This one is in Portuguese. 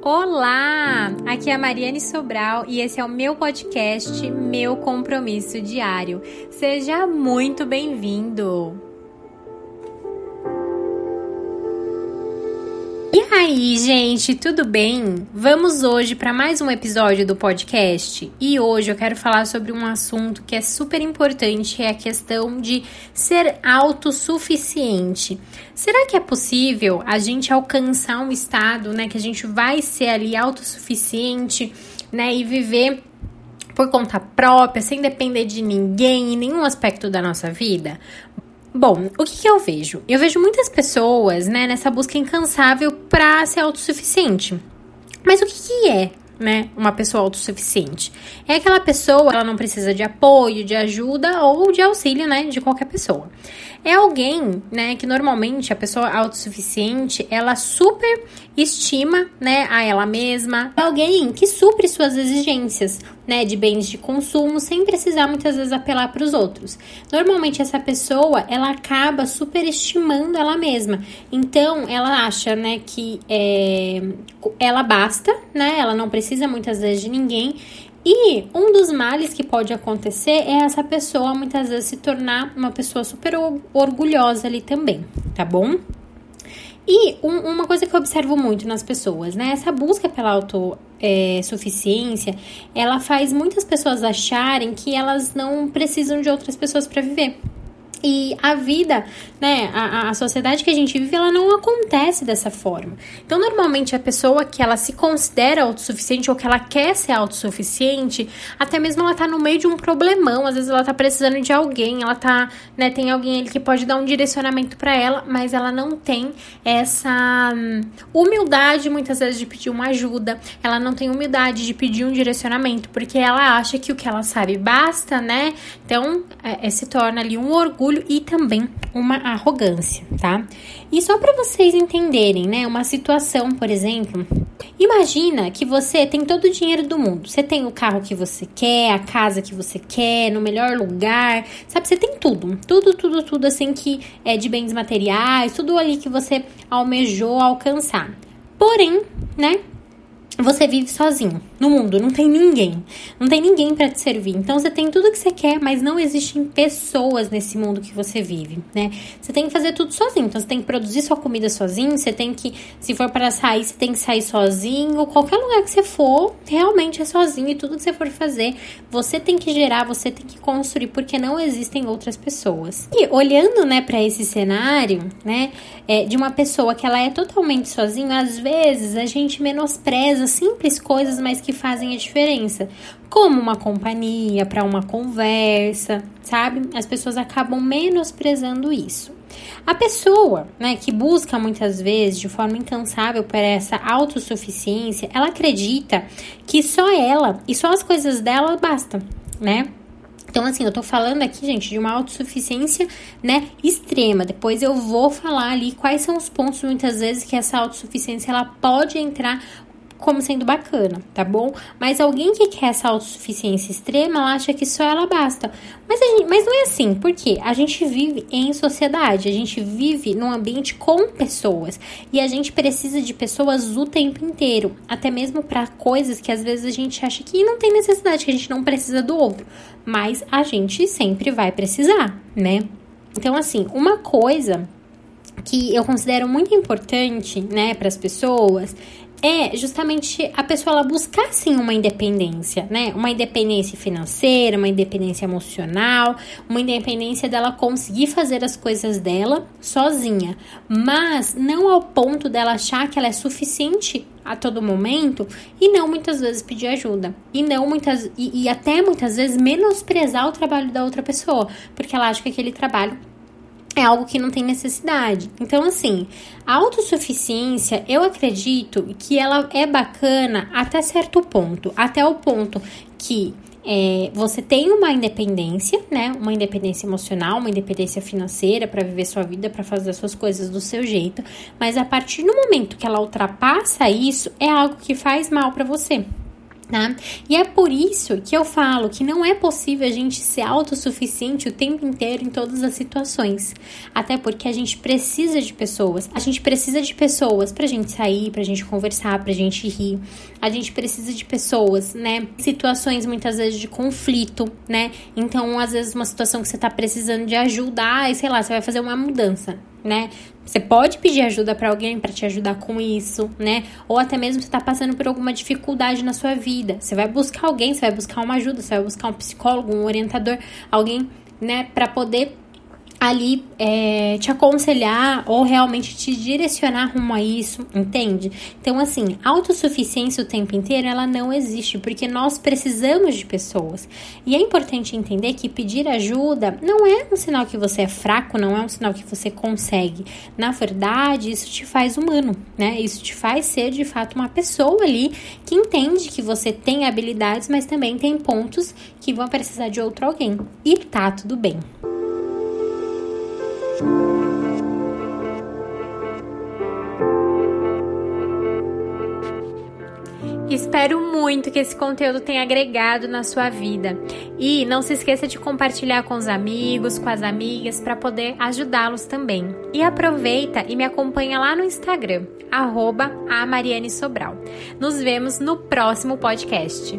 Olá! Aqui é a Mariane Sobral e esse é o meu podcast, Meu Compromisso Diário. Seja muito bem-vindo! E aí, gente, tudo bem? Vamos hoje para mais um episódio do podcast e hoje eu quero falar sobre um assunto que é super importante, é a questão de ser autossuficiente. Será que é possível a gente alcançar um estado, né, que a gente vai ser ali autossuficiente, né, e viver por conta própria, sem depender de ninguém em nenhum aspecto da nossa vida? Bom, o que eu vejo? Eu vejo muitas pessoas, né, nessa busca incansável para ser autossuficiente. Mas o que é, né, uma pessoa autossuficiente? É aquela pessoa, ela não precisa de apoio, de ajuda ou de auxílio, né, de qualquer pessoa. É alguém, né, que normalmente a pessoa autossuficiente, ela superestima, né, a ela mesma. É alguém que supre suas exigências, né, de bens de consumo, sem precisar muitas vezes apelar para os outros. Normalmente essa pessoa, ela acaba superestimando ela mesma. Então, ela acha, né, que ela basta, né, ela não precisa muitas vezes de ninguém. E um dos males que pode acontecer é essa pessoa muitas vezes se tornar uma pessoa super orgulhosa ali também, tá bom? E uma coisa que eu observo muito nas pessoas, né? Essa busca pela autossuficiência, ela faz muitas pessoas acharem que elas não precisam de outras pessoas para viver. E a vida, né, a sociedade que a gente vive, ela não acontece dessa forma. Então, normalmente, a pessoa que ela se considera autossuficiente ou que ela quer ser autossuficiente, até mesmo ela tá no meio de um problemão, às vezes ela tá precisando de alguém, ela tá, né, tem alguém ali que pode dar um direcionamento pra ela, mas ela não tem essa humildade, muitas vezes, de pedir uma ajuda, ela não tem humildade de pedir um direcionamento, porque ela acha que o que ela sabe basta, né, então se torna ali um orgulho e também uma arrogância, tá? E só para vocês entenderem, né, uma situação, por exemplo, imagina que você tem todo o dinheiro do mundo, você tem o carro que você quer, a casa que você quer, no melhor lugar, sabe, você tem tudo assim que é de bens materiais, tudo ali que você almejou alcançar, porém, né, você vive sozinho no mundo, não tem ninguém pra te servir, então você tem tudo que você quer, mas não existem pessoas nesse mundo que você vive, né, você tem que fazer tudo sozinho, então você tem que produzir sua comida sozinho, você tem que, se for para sair, você tem que sair sozinho, qualquer lugar que você for, realmente é sozinho, e tudo que você for fazer, você tem que gerar, você tem que construir, porque não existem outras pessoas. E olhando, né, pra esse cenário, né, de uma pessoa que ela é totalmente sozinha, às vezes a gente menospreza simples coisas, mas que que fazem a diferença, como uma companhia, para uma conversa, sabe? As pessoas acabam menosprezando isso. A pessoa, né, que busca muitas vezes de forma incansável por essa autossuficiência, ela acredita que só ela e só as coisas dela bastam, né? Então, assim, eu tô falando aqui, gente, de uma autossuficiência, né, extrema. Depois eu vou falar ali quais são os pontos, muitas vezes, que essa autossuficiência, ela pode entrar como sendo bacana, tá bom? Mas alguém que quer essa autossuficiência extrema, ela acha que só ela basta. Mas não é assim, porque a gente vive em sociedade, a gente vive num ambiente com pessoas e a gente precisa de pessoas o tempo inteiro, até mesmo para coisas que às vezes a gente acha que não tem necessidade, que a gente não precisa do outro, mas a gente sempre vai precisar, né? Então, assim, uma coisa que eu considero muito importante, né, para as pessoas é justamente a pessoa ela buscar, sim, uma independência, né? Uma independência financeira, uma independência emocional, uma independência dela conseguir fazer as coisas dela sozinha, mas não ao ponto dela achar que ela é suficiente a todo momento e não muitas vezes pedir ajuda e não muitas e até muitas vezes menosprezar o trabalho da outra pessoa, porque ela acha que aquele trabalho é algo que não tem necessidade. Então, assim, a autossuficiência, eu acredito que ela é bacana até certo ponto. Até o ponto que você tem uma independência, né? Uma independência emocional, uma independência financeira para viver sua vida, para fazer as suas coisas do seu jeito. Mas a partir do momento que ela ultrapassa isso, é algo que faz mal para você. Tá? E é por isso que eu falo que não é possível a gente ser autossuficiente o tempo inteiro em todas as situações, até porque a gente precisa de pessoas, pra gente sair, pra gente conversar, pra gente rir, a gente precisa de pessoas, né, situações muitas vezes de conflito, né, então às vezes uma situação que você tá precisando de ajudar, e sei lá, você vai fazer uma mudança, né? Você pode pedir ajuda pra alguém pra te ajudar com isso, né? Ou até mesmo você tá passando por alguma dificuldade na sua vida. Você vai buscar alguém, você vai buscar uma ajuda, você vai buscar um psicólogo, um orientador, alguém, né? Pra poder ali te aconselhar ou realmente te direcionar rumo a isso, entende? Então, assim, autossuficiência o tempo inteiro, ela não existe, porque nós precisamos de pessoas. E é importante entender que pedir ajuda não é um sinal que você é fraco, não é um sinal que você consegue. Na verdade, isso te faz humano, né? Isso te faz ser, de fato, uma pessoa ali que entende que você tem habilidades, mas também tem pontos que vão precisar de outro alguém. E tá tudo bem. Espero muito que esse conteúdo tenha agregado na sua vida. E não se esqueça de compartilhar com os amigos, com as amigas, para poder ajudá-los também. E aproveita e me acompanha lá no Instagram, @amarianesobral. Nos vemos no próximo podcast.